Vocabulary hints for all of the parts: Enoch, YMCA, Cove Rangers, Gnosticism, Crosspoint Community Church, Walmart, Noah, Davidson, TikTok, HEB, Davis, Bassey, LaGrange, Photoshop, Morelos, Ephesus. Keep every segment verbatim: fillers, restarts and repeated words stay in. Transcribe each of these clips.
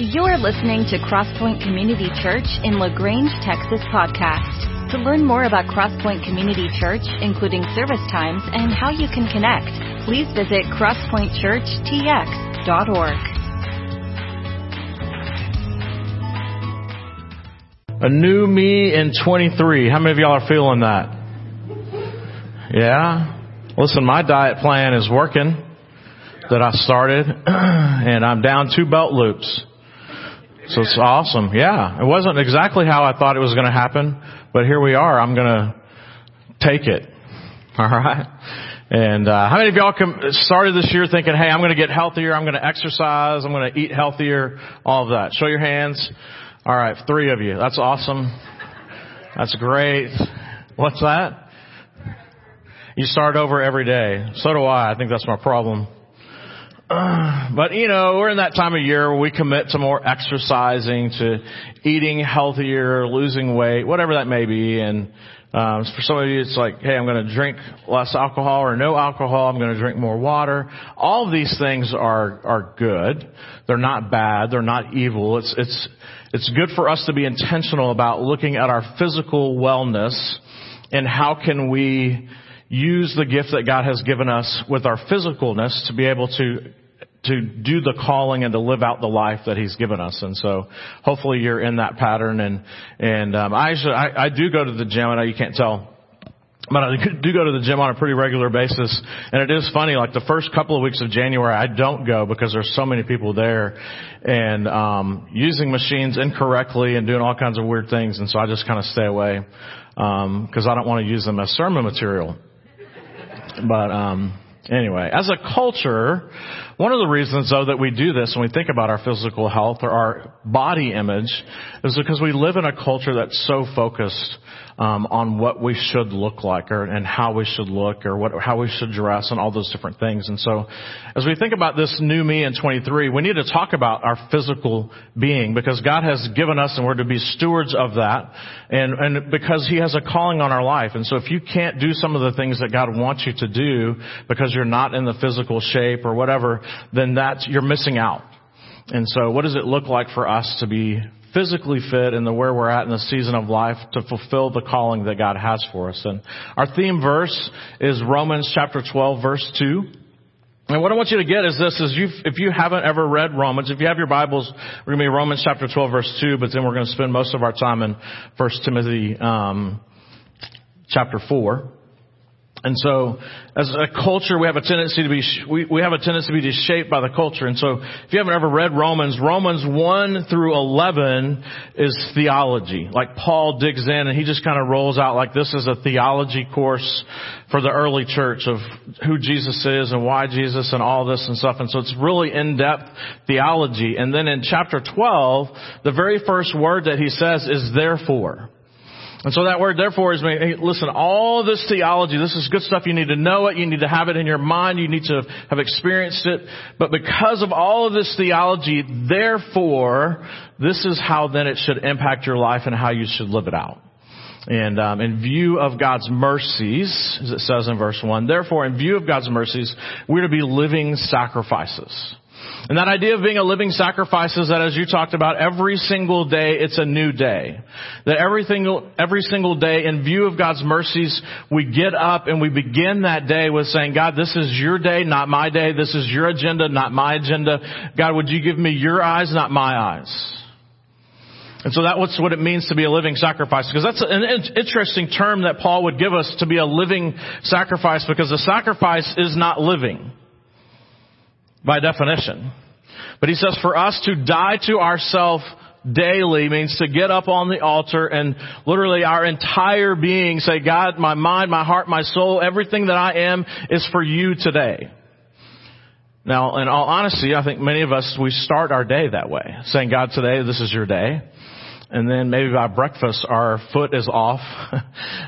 You're listening to Crosspoint Community Church in LaGrange, Texas podcast. To learn more about Crosspoint Community Church, including service times and how you can connect, please visit crosspoint church t x dot org. A new me in twenty-three. How many of y'all are feeling that? Yeah? Listen, my diet plan is working that I started, and I'm down two belt loops. So it's awesome. Yeah. It wasn't exactly how I thought it was going to happen, but here we are. I'm going to take it. All right? And uh, how many of y'all come, started this year thinking, hey, I'm going to get healthier, I'm going to exercise, I'm going to eat healthier, all of that? Show your hands. All right, three of you. That's awesome. That's great. What's that? You start over every day. So do I. I think that's my problem. Uh, but, you know, we're in that time of year where we commit to more exercising, to eating healthier, losing weight, whatever that may be. And um, for some of you, it's like, hey, I'm going to drink less alcohol or no alcohol. I'm going to drink more water. All of these things are are good. They're not bad. They're not evil. It's it's. It's good for us to be intentional about looking at our physical wellness and how can we use the gift that God has given us with our physicalness to be able to to do the calling and to live out the life that He's given us. And so hopefully you're in that pattern. And and um, I, actually, I I do go to the gym. I know you can't tell, but I do go to the gym on a pretty regular basis. And it is funny, like the first couple of weeks of January, I don't go because there's so many people there and um using machines incorrectly and doing all kinds of weird things. And so I just kind of stay away um because I don't want to use them as sermon material. But um anyway, as a culture, one of the reasons, though, that we do this when we think about our physical health or our body image is because we live in a culture that's so focused um, on what we should look like or and how we should look or what how we should dress and all those different things. And so as we think about this new me in twenty-three, we need to talk about our physical being because God has given us and we're to be stewards of that and, and because He has a calling on our life. And so if you can't do some of the things that God wants you to do because you're not in the physical shape or whatever, then that's, you're missing out. And so what does it look like for us to be physically fit in the where we're at in the season of life to fulfill the calling that God has for us? And our theme verse is Romans chapter twelve, verse two. And what I want you to get is this, is you, if you haven't ever read Romans, if you have your Bibles, we're going to be Romans chapter twelve, verse two, but then we're going to spend most of our time in First Timothy um, chapter four. And so, as a culture, we have a tendency to be we, we have a tendency to be shaped by the culture. And so, if you haven't ever read Romans, Romans one through eleven is theology. Like Paul digs in and he just kind of rolls out like this is a theology course for the early church of who Jesus is and why Jesus and all this and stuff. And so, it's really in-depth theology. And then in chapter twelve, the very first word that he says is therefore. And so that word, therefore, is, hey, listen, all this theology, this is good stuff. You need to know it. You need to have it in your mind. You need to have experienced it. But because of all of this theology, therefore, this is how then it should impact your life and how you should live it out. And um, in view of God's mercies, as it says in verse one, therefore, in view of God's mercies, we're to be living sacrifices. And that idea of being a living sacrifice is that, as you talked about, every single day it's a new day. That every single, every single day, in view of God's mercies, we get up and we begin that day with saying, God, this is your day, not my day. This is your agenda, not my agenda. God, would you give me your eyes, not my eyes? And so that's what it means to be a living sacrifice, because that's an interesting term that Paul would give us, to be a living sacrifice, because the sacrifice is not living by definition. But he says for us to die to ourselves daily means to get up on the altar and literally our entire being say, God, my mind, my heart, my soul, everything that I am is for you today. Now, in all honesty, I think many of us, we start our day that way, saying, God, today, this is your day. And then maybe by breakfast, our foot is off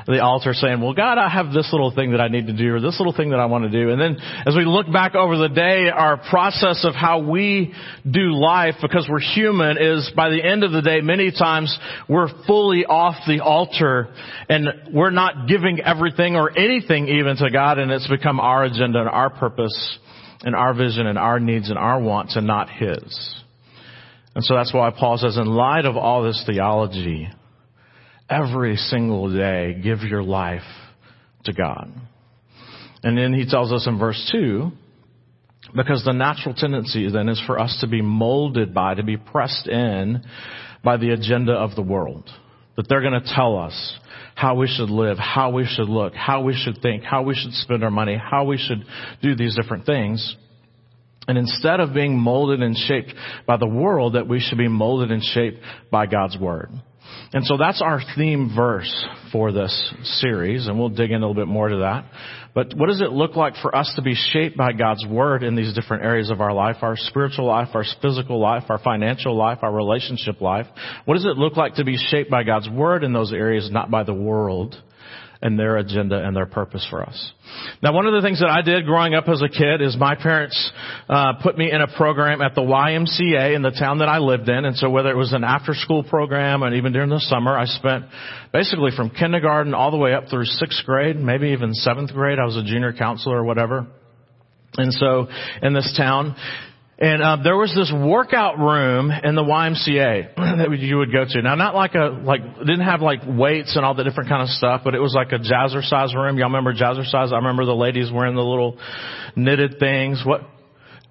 the altar saying, well, God, I have this little thing that I need to do or this little thing that I want to do. And then as we look back over the day, our process of how we do life, because we're human, is by the end of the day, many times we're fully off the altar and we're not giving everything or anything even to God. And it's become our agenda and our purpose and our vision and our needs and our wants and not His. And so that's why Paul says, in light of all this theology, every single day, give your life to God. And then he tells us in verse two, because the natural tendency then is for us to be molded by, to be pressed in by the agenda of the world. That they're going to tell us how we should live, how we should look, how we should think, how we should spend our money, how we should do these different things. And instead of being molded and shaped by the world, that we should be molded and shaped by God's word. And so that's our theme verse for this series, and we'll dig in a little bit more to that. But what does it look like for us to be shaped by God's word in these different areas of our life, our spiritual life, our physical life, our financial life, our relationship life? What does it look like to be shaped by God's word in those areas, not by the world and their agenda and their purpose for us? Now, one of the things that I did growing up as a kid is my parents uh put me in a program at the Y M C A in the town that I lived in. And so whether it was an after-school program and even during the summer, I spent basically from kindergarten all the way up through sixth grade, maybe even seventh grade. I was a junior counselor or whatever. And so in this town. And uh, there was this workout room in the Y M C A that you would go to. Now, not like a, like, didn't have like weights and all the different kind of stuff, but it was like a jazzercise room. Y'all remember jazzercise? I remember the ladies wearing the little knitted things. What,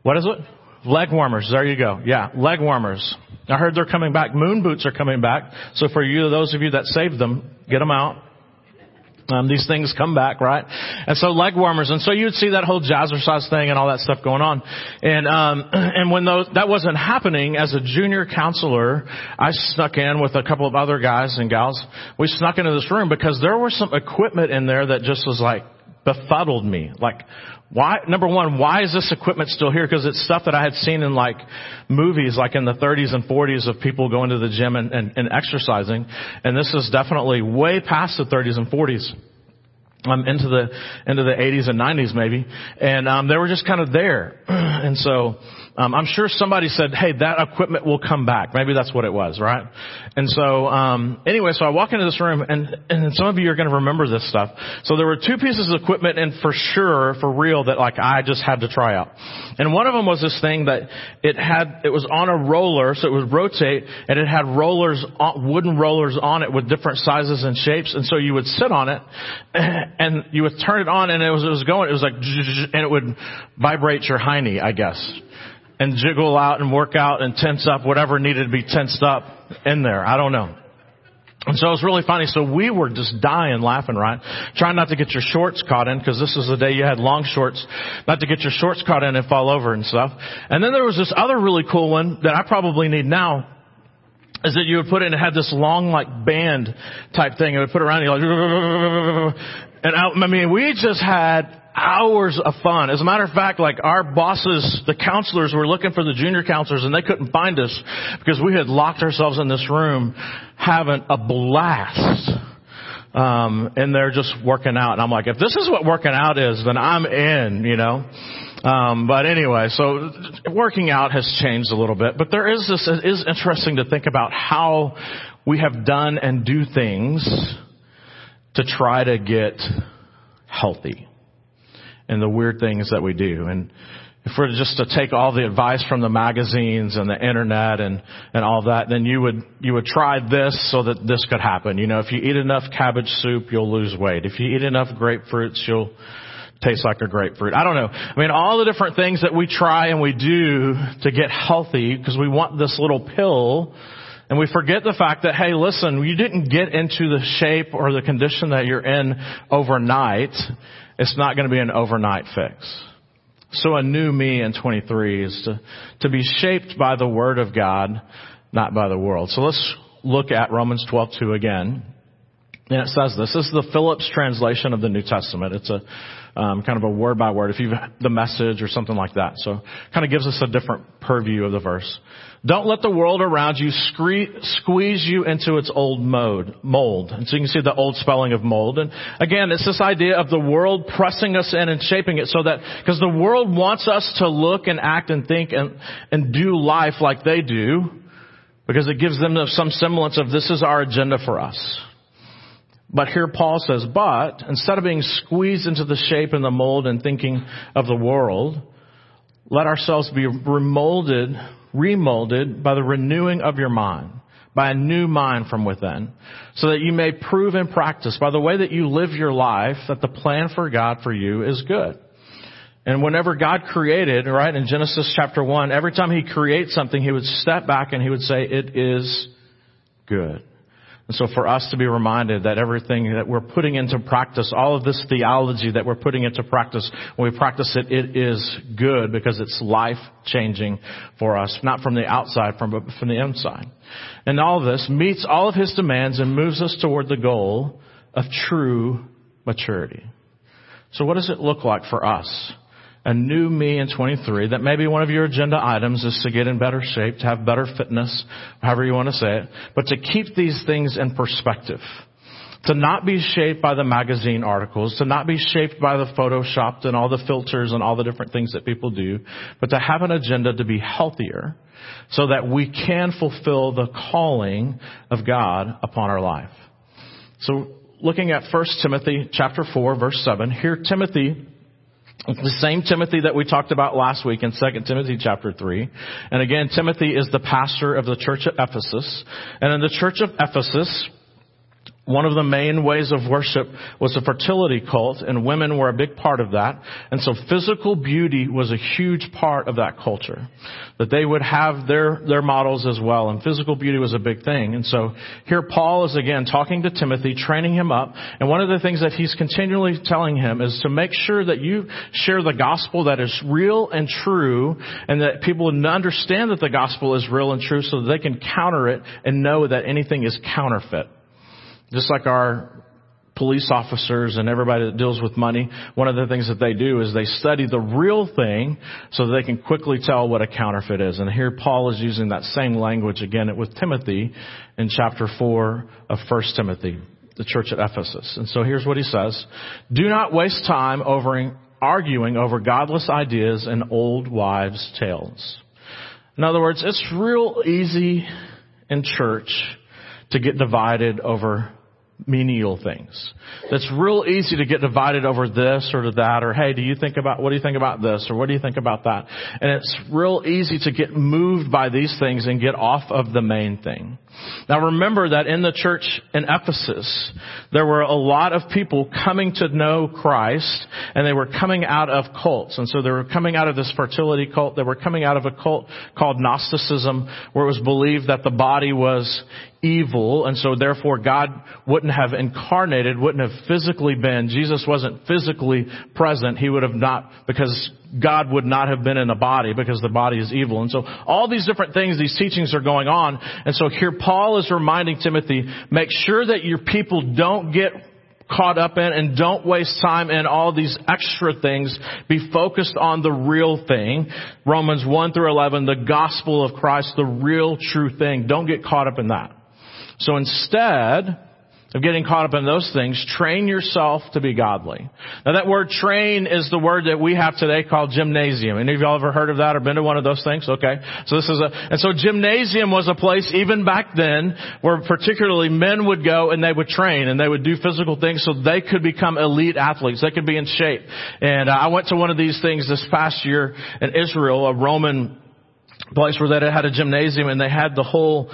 what is it? Leg warmers. There you go. Yeah. Leg warmers. I heard they're coming back. Moon boots are coming back. So for you, those of you that saved them, get them out. Um, these things come back, right? And so leg warmers. And so you'd see that whole jazzercise thing and all that stuff going on. And, um, and when those, that wasn't happening, as a junior counselor, I snuck in with a couple of other guys and gals. We snuck into this room because there was some equipment in there that just was like befuddled me. Like, why, number one, why is this equipment still here? Because it's stuff that I had seen in like movies, like in the thirties and forties, of people going to the gym and, and, and exercising. And this is definitely way past the thirties and forties. Um, into the, into the eighties and nineties maybe. And, um, they were just kind of there. And so, um, I'm sure somebody said, hey, that equipment will come back. Maybe that's what it was, right? And so, um, anyway, so I walk into this room, and, and some of you are going to remember this stuff. So there were two pieces of equipment, and for sure, for real, that like I just had to try out. And one of them was this thing that it had, it was on a roller, so it would rotate, and it had rollers, wooden rollers on it with different sizes and shapes. And so you would sit on it, and you would turn it on, and it was, it was going, it was like, and it would vibrate your hiney, I guess, and jiggle out and work out and tense up whatever needed to be tensed up in there. I don't know. And so it was really funny. So we were just dying laughing, right? Trying not to get your shorts caught in, because this is the day you had long shorts, not to get your shorts caught in and fall over and stuff. And then there was this other really cool one that I probably need now, is that you would put it and it had this long, like, band type thing. It would put it around, and you're like, and I, I mean, we just had hours of fun. As a matter of fact, like, our bosses, the counselors, were looking for the junior counselors, and they couldn't find us because we had locked ourselves in this room having a blast. Um, and they're just working out. And I'm like, if this is what working out is, then I'm in, you know. Um, but anyway, so working out has changed a little bit. But there is this, it is interesting to think about how we have done and do things to try to get healthy, and the weird things that we do. And if we're just to take all the advice from the magazines and the internet and, and all that, then you would, you would try this so that this could happen. You know, if you eat enough cabbage soup, you'll lose weight. If you eat enough grapefruits, you'll taste like a grapefruit. I don't know. I mean, all the different things that we try and we do to get healthy, because we want this little pill, and we forget the fact that, hey, listen, you didn't get into the shape or the condition that you're in overnight. It's not going to be an overnight fix. So a new me in twenty-three is to, to be shaped by the word of God, not by the world. So let's look at Romans twelve two again. And it says this. This is the Phillips translation of the New Testament. It's a um, kind of a word by word, if you've the Message or something like that. So it kind of gives us a different purview of the verse. Don't let the world around you scree- squeeze you into its old mode, mold. And so you can see the old spelling of mold. And again, it's this idea of the world pressing us in and shaping it so that, because the world wants us to look and act and think and, and do life like they do, because it gives them some semblance of this is our agenda for us. But here Paul says, but instead of being squeezed into the shape and the mold and thinking of the world, let ourselves be remolded, remolded by the renewing of your mind, by a new mind from within, so that you may prove and practice by the way that you live your life that the plan for God for you is good. And whenever God created, right, in Genesis chapter one, every time he creates something, he would step back and he would say, it is good. And so for us to be reminded that everything that we're putting into practice, all of this theology that we're putting into practice, when we practice it, it is good because it's life-changing for us, not from the outside, from, but from the inside. And all of this meets all of his demands and moves us toward the goal of true maturity. So what does it look like for us? A new me in twenty-three, that maybe one of your agenda items is to get in better shape, to have better fitness, however you want to say it, but to keep these things in perspective, to not be shaped by the magazine articles, to not be shaped by the Photoshopped and all the filters and all the different things that people do, but to have an agenda to be healthier so that we can fulfill the calling of God upon our life. So looking at First Timothy chapter four, verse seven, here Timothy, the same Timothy that we talked about last week in Second Timothy chapter three. And again, Timothy is the pastor of the church at Ephesus. And in the church of Ephesus, one of the main ways of worship was a fertility cult, and women were a big part of that. And so physical beauty was a huge part of that culture, that they would have their, their models as well. And physical beauty was a big thing. And so here Paul is again talking to Timothy, training him up. And one of the things that he's continually telling him is to make sure that you share the gospel that is real and true, and that people understand that the gospel is real and true so that they can counter it and know that anything is counterfeit. Just like our police officers and everybody that deals with money, one of the things that they do is they study the real thing so that they can quickly tell what a counterfeit is. And here Paul is using that same language again with Timothy in chapter four of First Timothy, the church at Ephesus. And so here's what he says. Do not waste time over arguing over godless ideas and old wives' tales. In other words, it's real easy in church to get divided over menial things. That's real easy to get divided over this or to that, or hey, do you think about, what do you think about this, or what do you think about that? And it's real easy to get moved by these things and get off of the main thing. Now remember that in the church in Ephesus, there were a lot of people coming to know Christ, and they were coming out of cults. And so they were coming out of this fertility cult. They were coming out of a cult called Gnosticism, where it was believed that the body was evil, and so therefore God wouldn't have incarnated, wouldn't have physically been. Jesus wasn't physically present. He would have not, because God would not have been in a body, because the body is evil. And so all these different things, these teachings are going on. And so here Paul is reminding Timothy, make sure that your people don't get caught up in and don't waste time in all these extra things. Be focused on the real thing. Romans one through eleven, the gospel of Christ, the real true thing. Don't get caught up in that. So instead of getting caught up in those things, train yourself to be godly. Now that word train is the word that we have today called gymnasium. Any of y'all ever heard of that or been to one of those things? Okay. So this is a, and so gymnasium was a place even back then where particularly men would go and they would train and they would do physical things so they could become elite athletes. They could be in shape. And I went to one of these things this past year in Israel, a Roman place where they had a gymnasium, and they had the whole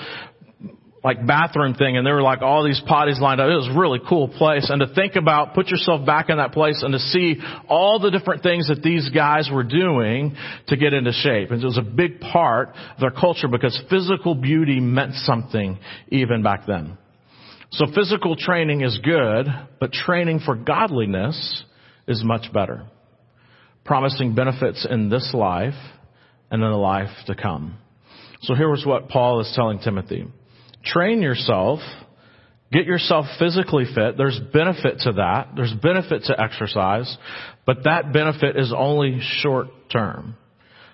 like bathroom thing, and there were like all these potties lined up. It was a really cool place. And to think about, put yourself back in that place and to see all the different things that these guys were doing to get into shape. And it was a big part of their culture because physical beauty meant something even back then. So physical training is good, but training for godliness is much better, promising benefits in this life and in the life to come. So here was what Paul is telling Timothy. Train yourself, get yourself physically fit. There's benefit to that. There's benefit to exercise, but that benefit is only short term.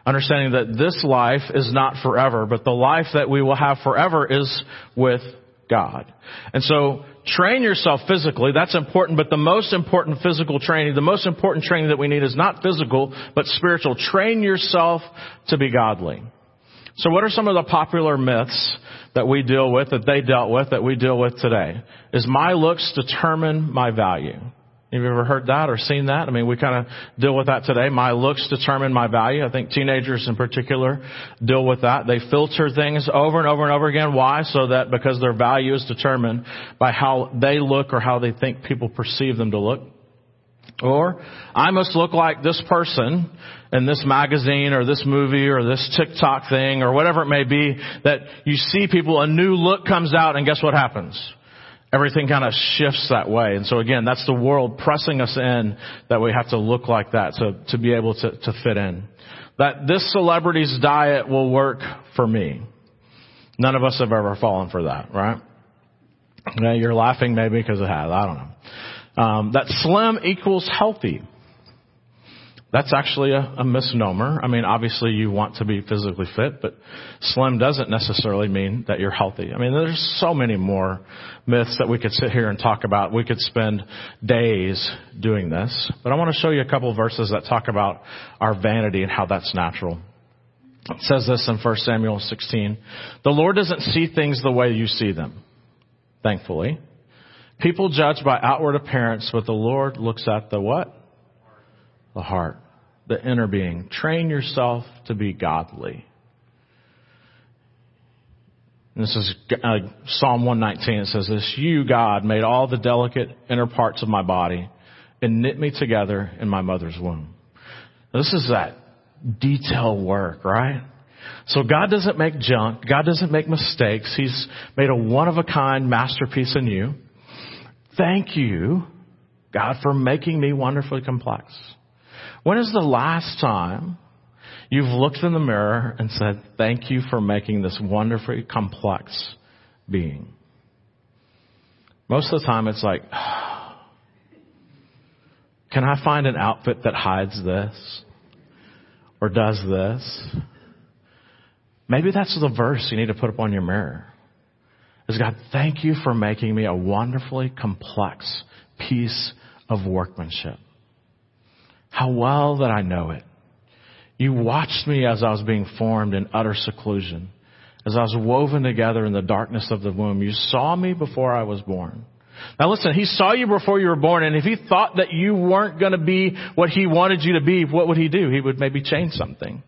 Understanding that this life is not forever, but the life that we will have forever is with God. And so train yourself physically. That's important. But the most important physical training, the most important training that we need is not physical, but spiritual. Train yourself to be godly. So what are some of the popular myths that we deal with, that they dealt with, that we deal with today? Is my looks determine my value? Have you ever heard that or seen that? I mean, we kind of deal with that today. My looks determine my value. I think teenagers in particular deal with that. They filter things over and over and over again. Why? So that because their value is determined by how they look or how they think people perceive them to look. Or, I must look like this person in this magazine or this movie or this TikTok thing or whatever it may be, that you see people, a new look comes out, and guess what happens? Everything kind of shifts that way. And so again, that's the world pressing us in, that we have to look like that to, to be able to, to fit in. That this celebrity's diet will work for me. None of us have ever fallen for that, right? Now you're laughing maybe because it has. I don't know. Um, that slim equals healthy. That's actually a, a misnomer. I mean, obviously you want to be physically fit, but slim doesn't necessarily mean that you're healthy. I mean, there's so many more myths that we could sit here and talk about. We could spend days doing this. But I want to show you a couple of verses that talk about our vanity and how that's natural. It says this in First Samuel sixteen. The Lord doesn't see things the way you see them, thankfully. People judge by outward appearance, but the Lord looks at the what? The heart, the inner being. Train yourself to be godly. And this is uh, Psalm one nineteen. It says this, you, God, made all the delicate inner parts of my body and knit me together in my mother's womb. Now, this is that detail work, right? So God doesn't make junk. God doesn't make mistakes. He's made a one-of-a-kind masterpiece in you. Thank you, God, for making me wonderfully complex. When is the last time you've looked in the mirror and said, thank you for making this wonderfully complex being? Most of the time it's like, oh, can I find an outfit that hides this or does this? Maybe that's the verse you need to put up on your mirror. Is God, thank you for making me a wonderfully complex piece of workmanship. How well that I know it. You watched me as I was being formed in utter seclusion. As I was woven together in the darkness of the womb. You saw me before I was born. Now listen, he saw you before you were born. And if he thought that you weren't going to be what he wanted you to be, what would he do? He would maybe change something.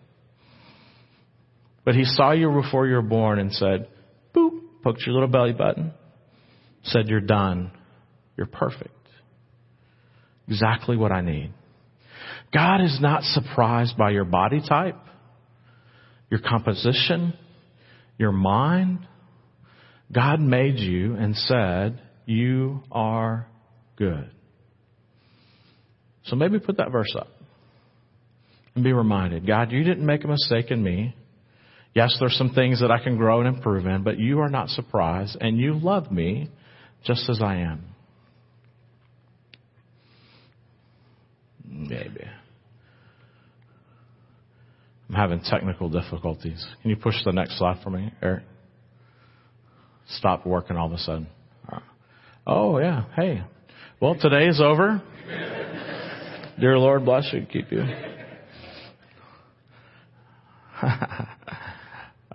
But he saw you before you were born and said, boop. Poked your little belly button, said, you're done. You're perfect. Exactly what I need. God is not surprised by your body type, your composition, your mind. God made you and said, you are good. So maybe put that verse up and be reminded, God, you didn't make a mistake in me. Yes, there's some things that I can grow and improve in, but you are not surprised, and you love me just as I am. Maybe. I'm having technical difficulties. Can you push the next slide for me, Eric? Stop working all of a sudden. Oh, yeah. Hey. Well, today is over. Dear Lord, bless you and keep you.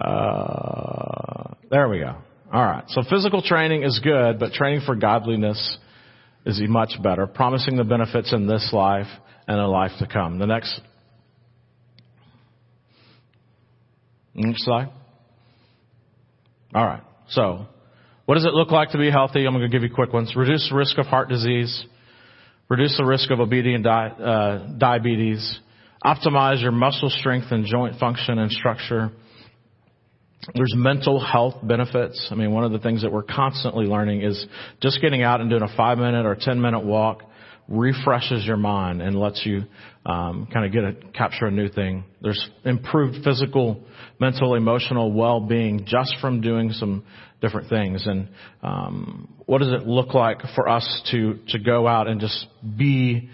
Uh, there we go. All right. So physical training is good, but training for godliness is much better, promising the benefits in this life and a life to come. The next, next slide. All right. So what does it look like to be healthy? I'm going to give you quick ones. Reduce the risk of heart disease. Reduce the risk of obesity and di- uh, diabetes. Optimize your muscle strength and joint function and structure. There's mental health benefits. I mean, one of the things that we're constantly learning is just getting out and doing a five-minute or ten-minute walk refreshes your mind and lets you um, kind of get a, capture a new thing. There's improved physical, mental, emotional well-being just from doing some different things. And um, what does it look like for us to to go out and just be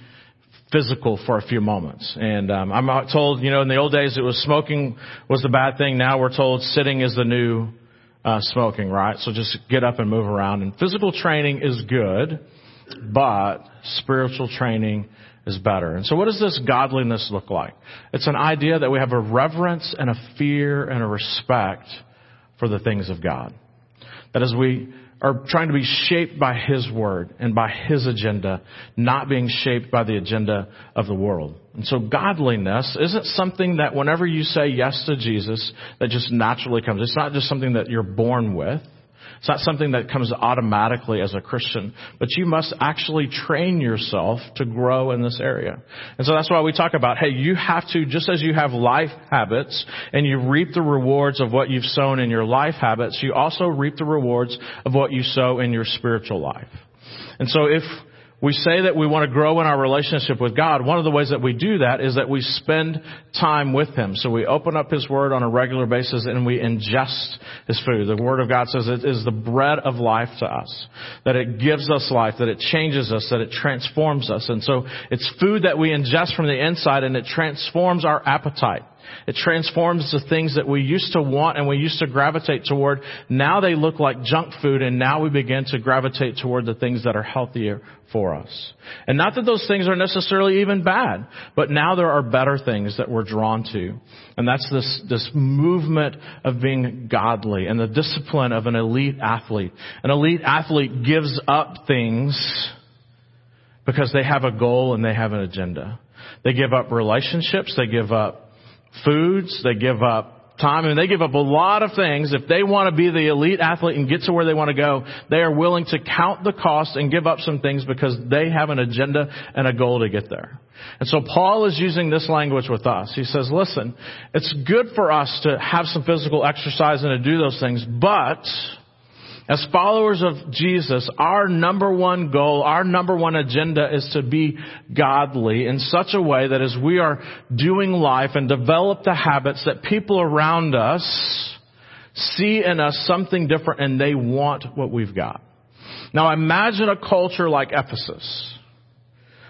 physical for a few moments? And um, I'm told, you know, in the old days it was smoking was the bad thing. Now we're told sitting is the new uh, smoking, right? So just get up and move around. And physical training is good, but spiritual training is better. And so what does this godliness look like? It's an idea that we have a reverence and a fear and a respect for the things of God. That as we are trying to be shaped by his word and by his agenda, not being shaped by the agenda of the world. And so godliness isn't something that whenever you say yes to Jesus, that just naturally comes. It's not just something that you're born with. It's not something that comes automatically as a Christian, but you must actually train yourself to grow in this area. And so that's why we talk about, hey, you have to, just as you have life habits and you reap the rewards of what you've sown in your life habits, you also reap the rewards of what you sow in your spiritual life. And so if we say that we want to grow in our relationship with God, one of the ways that we do that is that we spend time with him. So we open up his word on a regular basis and we ingest his food. The word of God says it is the bread of life to us, that it gives us life, that it changes us, that it transforms us. And so it's food that we ingest from the inside, and it transforms our appetite. It transforms the things that we used to want and we used to gravitate toward. Now they look like junk food, and now we begin to gravitate toward the things that are healthier for us. And not that those things are necessarily even bad, but now there are better things that we're drawn to. And that's this, this movement of being godly and the discipline of an elite athlete. An elite athlete gives up things because they have a goal and they have an agenda. They give up relationships. They give up foods, they give up time, and they give up a lot of things. If they want to be the elite athlete and get to where they want to go, they are willing to count the cost and give up some things because they have an agenda and a goal to get there. And so Paul is using this language with us. He says, listen, it's good for us to have some physical exercise and to do those things, but as followers of Jesus, our number one goal, our number one agenda is to be godly in such a way that as we are doing life and develop the habits that people around us see in us something different and they want what we've got. Now imagine a culture like Ephesus,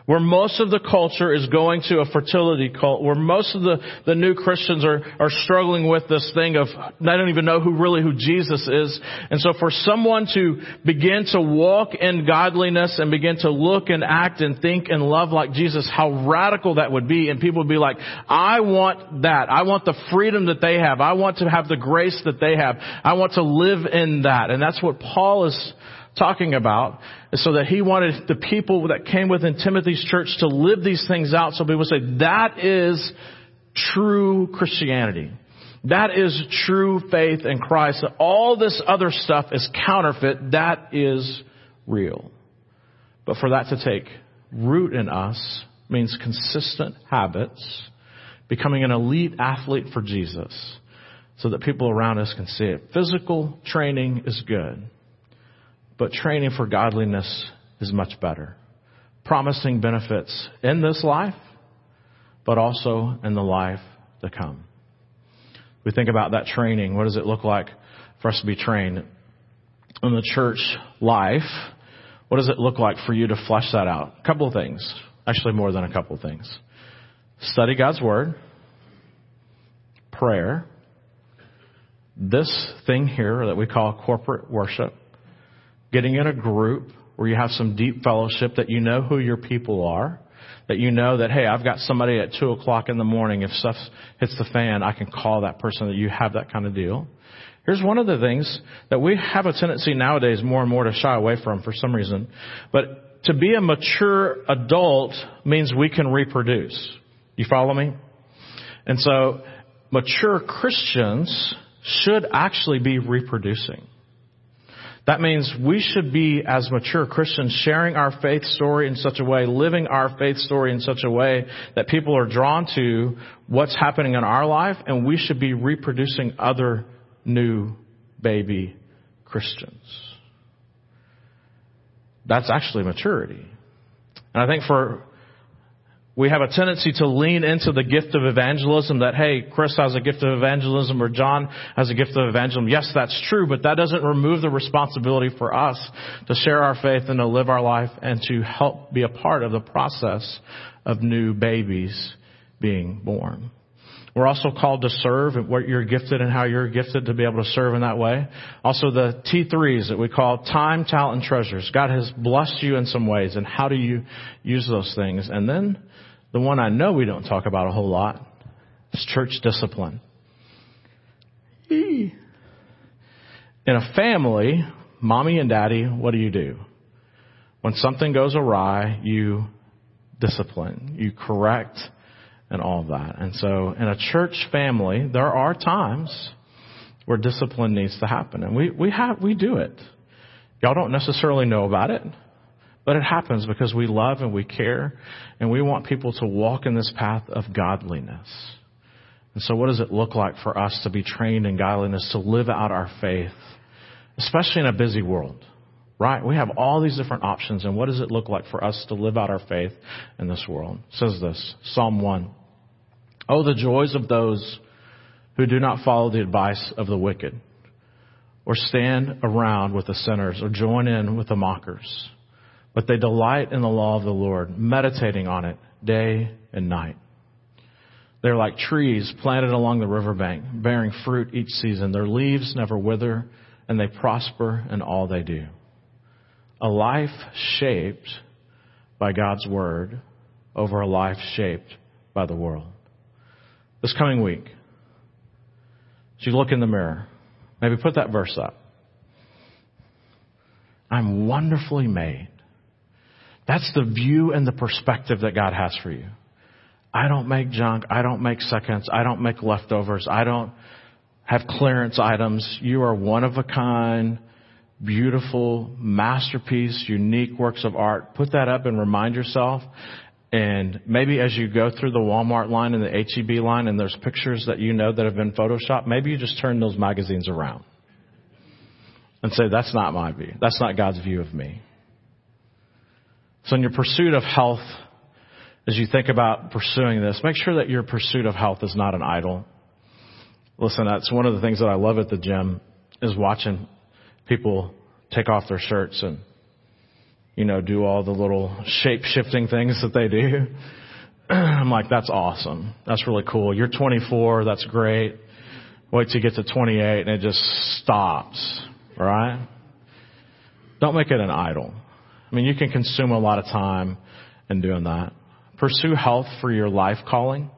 where most of the culture is going to a fertility cult, where most of the, the new Christians are, are struggling with this thing of, they don't even know who really who Jesus is. And so for someone to begin to walk in godliness and begin to look and act and think and love like Jesus, how radical that would be. And people would be like, I want that. I want the freedom that they have. I want to have the grace that they have. I want to live in that. And that's what Paul is talking about, is so that he wanted the people that came within Timothy's church to live these things out. So people say that is true Christianity. That is true faith in Christ. All this other stuff is counterfeit. That is real. But for that to take root in us means consistent habits, becoming an elite athlete for Jesus so that people around us can see it. Physical training is good, but training for godliness is much better, promising benefits in this life, but also in the life to come. We think about that training. What does it look like for us to be trained in the church life? What does it look like for you to flesh that out? A couple of things, actually more than a couple of things. Study God's word, prayer, this thing here that we call corporate worship, getting in a group where you have some deep fellowship that you know who your people are, that you know that, hey, I've got somebody at two o'clock in the morning. If stuff hits the fan, I can call that person, that you have that kind of deal. Here's one of the things that we have a tendency nowadays more and more to shy away from for some reason. But to be a mature adult means we can reproduce. You follow me? And so mature Christians should actually be reproducing. That means we should be, as mature Christians, sharing our faith story in such a way, living our faith story in such a way that people are drawn to what's happening in our life, and we should be reproducing other new baby Christians. That's actually maturity. And I think for we have a tendency to lean into the gift of evangelism, that, hey, Chris has a gift of evangelism or John has a gift of evangelism. Yes, that's true, but that doesn't remove the responsibility for us to share our faith and to live our life and to help be a part of the process of new babies being born. We're also called to serve and what you're gifted and how you're gifted to be able to serve in that way. Also the T threes that we call time, talent, and treasures. God has blessed you in some ways, and how do you use those things? And then the one I know we don't talk about a whole lot is church discipline. Eee. In a family, mommy and daddy, what do you do? When something goes awry, you discipline, you correct, and all of that. And so in a church family, there are times where discipline needs to happen. And we, we have, we do it. Y'all don't necessarily know about it, but it happens because we love and we care, and we want people to walk in this path of godliness. And so what does it look like for us to be trained in godliness, to live out our faith, especially in a busy world, right? We have all these different options. And what does it look like for us to live out our faith in this world? It says this, Psalm one. Oh, the joys of those who do not follow the advice of the wicked, or stand around with the sinners, or join in with the mockers. But they delight in the law of the Lord, meditating on it day and night. They're like trees planted along the riverbank, bearing fruit each season. Their leaves never wither, and they prosper in all they do. A life shaped by God's word over a life shaped by the world. This coming week, as you look in the mirror, maybe put that verse up. I'm wonderfully made. That's the view and the perspective that God has for you. I don't make junk. I don't make seconds. I don't make leftovers. I don't have clearance items. You are one of a kind, beautiful, masterpiece, unique works of art. Put that up and remind yourself. And maybe as you go through the Walmart line and the H E B line and there's pictures that you know that have been photoshopped, maybe you just turn those magazines around and say, that's not my view. That's not God's view of me. So in your pursuit of health, as you think about pursuing this, make sure that your pursuit of health is not an idol. Listen, that's one of the things that I love at the gym is watching people take off their shirts and, you know, do all the little shape-shifting things that they do. I'm like, that's awesome. That's really cool. You're twenty-four. That's great. Wait till you get to twenty-eight and it just stops, right? Don't make it an idol. I mean, you can consume a lot of time in doing that. Pursue health for your life calling.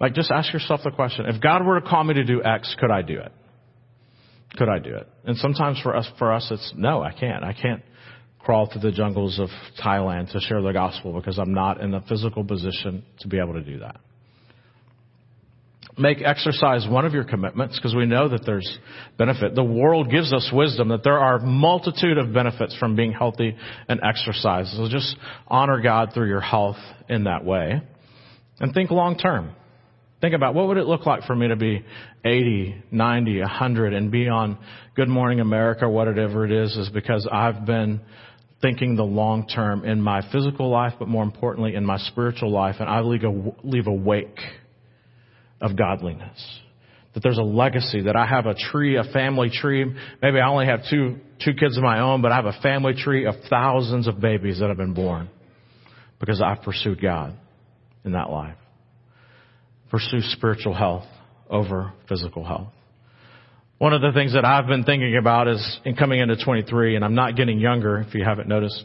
Like, just ask yourself the question, if God were to call me to do X, could I do it? Could I do it? And sometimes for us, for us, it's no, I can't. I can't crawl through the jungles of Thailand to share the gospel because I'm not in the physical position to be able to do that. Make exercise one of your commitments because we know that there's benefit. The world gives us wisdom that there are a multitude of benefits from being healthy and exercise. So just honor God through your health in that way. And think long term. Think about what would it look like for me to be eighty, ninety, one hundred and be on Good Morning America, whatever it is, is because I've been thinking the long term in my physical life, but more importantly in my spiritual life. And I leave a, leave a wake of godliness, that there's a legacy, that I have a tree, a family tree. Maybe I only have two, two kids of my own, but I have a family tree of thousands of babies that have been born because I've pursued God in that life. Pursue spiritual health over physical health. One of the things that I've been thinking about is in coming into twenty-three, and I'm not getting younger if you haven't noticed,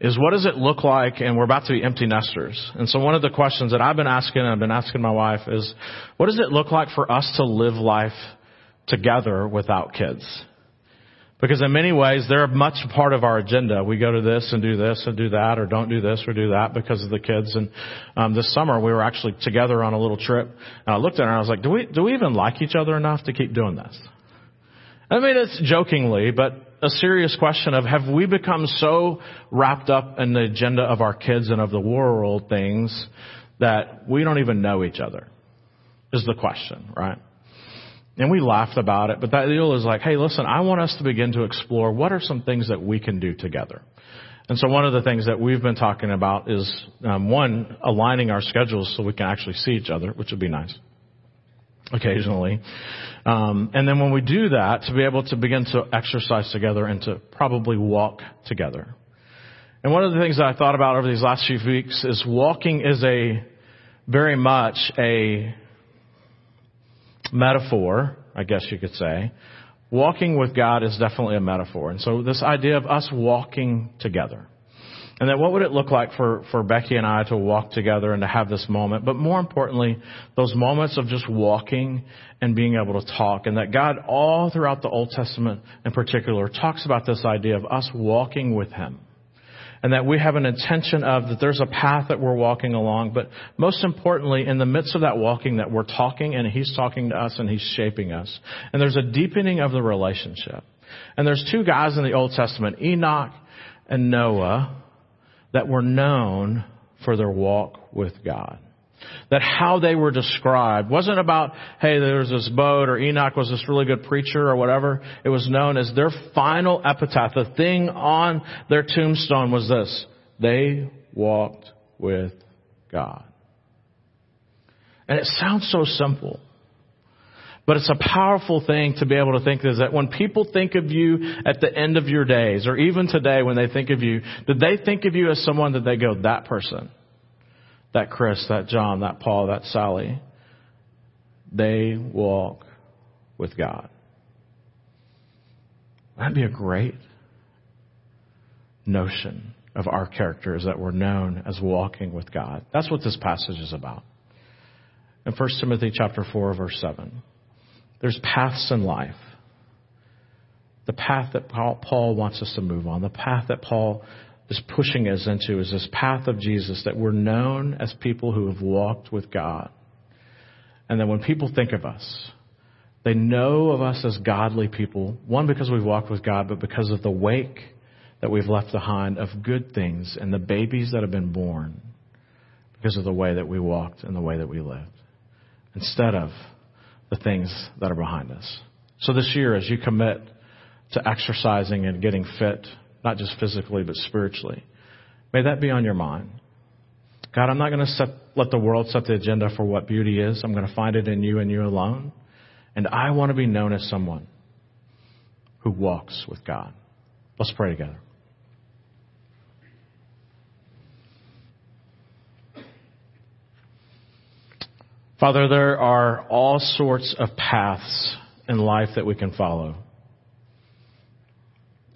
is what does it look like? And we're about to be empty nesters. And so one of the questions that I've been asking, and I've been asking my wife is, what does it look like for us to live life together without kids? Because in many ways, they're much part of our agenda. We go to this and do this and do that, or don't do this or do that because of the kids. And um, this summer, we were actually together on a little trip. And I looked at her and I was like, do we, do we even like each other enough to keep doing this? I mean, it's jokingly, but a serious question of have we become so wrapped up in the agenda of our kids and of the world things that we don't even know each other is the question, right? And we laughed about it, but that deal is like, hey, listen, I want us to begin to explore what are some things that we can do together. And so one of the things that we've been talking about is, um, one, aligning our schedules so we can actually see each other, which would be nice occasionally. Um, and then when we do that, to be able to begin to exercise together and to probably walk together. And one of the things that I thought about over these last few weeks is walking is a very much a metaphor, I guess you could say. Walking with God is definitely a metaphor. And so this idea of us walking together. And that what would it look like for, for Becky and I to walk together and to have this moment? But more importantly, those moments of just walking and being able to talk. And that God, all throughout the Old Testament in particular, talks about this idea of us walking with him. And that we have an intention of that there's a path that we're walking along. But most importantly, in the midst of that walking, that we're talking and he's talking to us and he's shaping us. And there's a deepening of the relationship. And there's two guys in the Old Testament, Enoch and Noah, that were known for their walk with God. That how they were described wasn't about, hey, there was this boat, or Enoch was this really good preacher or whatever. It was known as their final epitaph. The thing on their tombstone was this: they walked with God. And it sounds so simple, but it's a powerful thing to be able to think, is that when people think of you at the end of your days, or even today when they think of you, did they think of you as someone that they go, that person? That Chris, that John, that Paul, that Sally, they walk with God. That'd be a great notion of our character, is that we're known as walking with God. That's what this passage is about. In First Timothy chapter four, verse seven, there's paths in life. The path that Paul wants us to move on, the path that Paul is pushing us into, is this path of Jesus, that we're known as people who have walked with God. And that when people think of us, they know of us as godly people, one, because we've walked with God, but because of the wake that we've left behind of good things and the babies that have been born because of the way that we walked and the way that we lived, instead of the things that are behind us. So this year, as you commit to exercising and getting fit, not just physically, but spiritually, may that be on your mind. God, I'm not going to set, let the world set the agenda for what beauty is. I'm going to find it in you and you alone. And I want to be known as someone who walks with God. Let's pray together. Father, there are all sorts of paths in life that we can follow.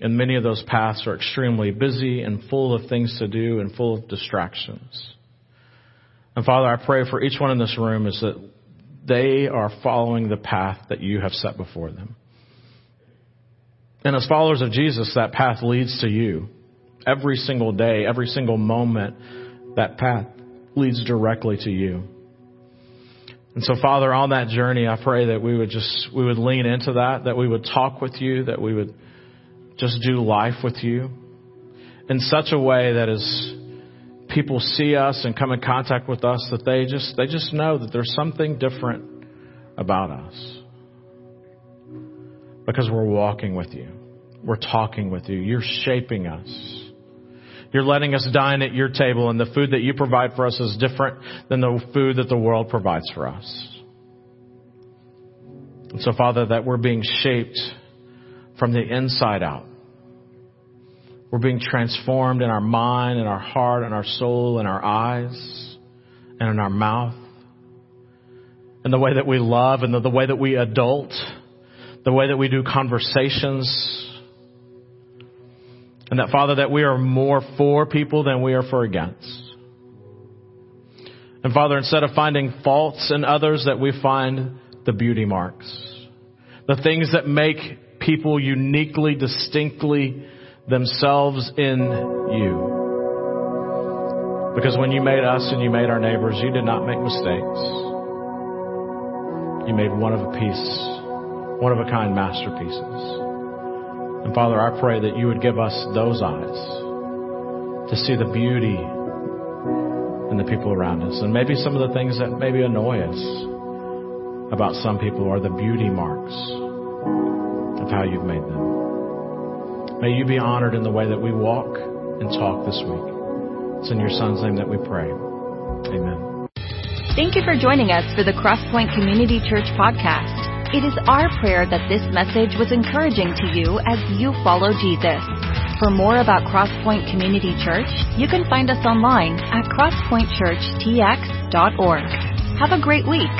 And many of those paths are extremely busy and full of things to do and full of distractions. And Father, I pray for each one in this room is that they are following the path that you have set before them. And as followers of Jesus, that path leads to you. Every single day, every single moment, that path leads directly to you. And so, Father, on that journey, I pray that we would just, we would lean into that, that we would talk with you, that we would just do life with you in such a way that as people see us and come in contact with us, that they just they just know that there's something different about us, because we're walking with you. We're talking with you. You're shaping us. You're letting us dine at your table, and the food that you provide for us is different than the food that the world provides for us. And so, Father, that we're being shaped from the inside out. We're being transformed in our mind, in our heart, in our soul, in our eyes, and in our mouth. And the way that we love, and the, the way that we adult, the way that we do conversations. And that, Father, that we are more for people than we are for against. And, Father, instead of finding faults in others, that we find the beauty marks, the things that make people uniquely, distinctly themselves in you. Because when you made us and you made our neighbors, you did not make mistakes. You made one of a piece, one of a kind masterpieces. And Father, I pray that you would give us those eyes to see the beauty in the people around us. And maybe some of the things that maybe annoy us about some people are the beauty marks of how you've made them. May you be honored in the way that we walk and talk this week. It's in your Son's name that we pray. Amen. Thank you for joining us for the Crosspoint Community Church podcast. It is our prayer that this message was encouraging to you as you follow Jesus. For more about Crosspoint Community Church, you can find us online at crosspoint church t x dot org. Have a great week.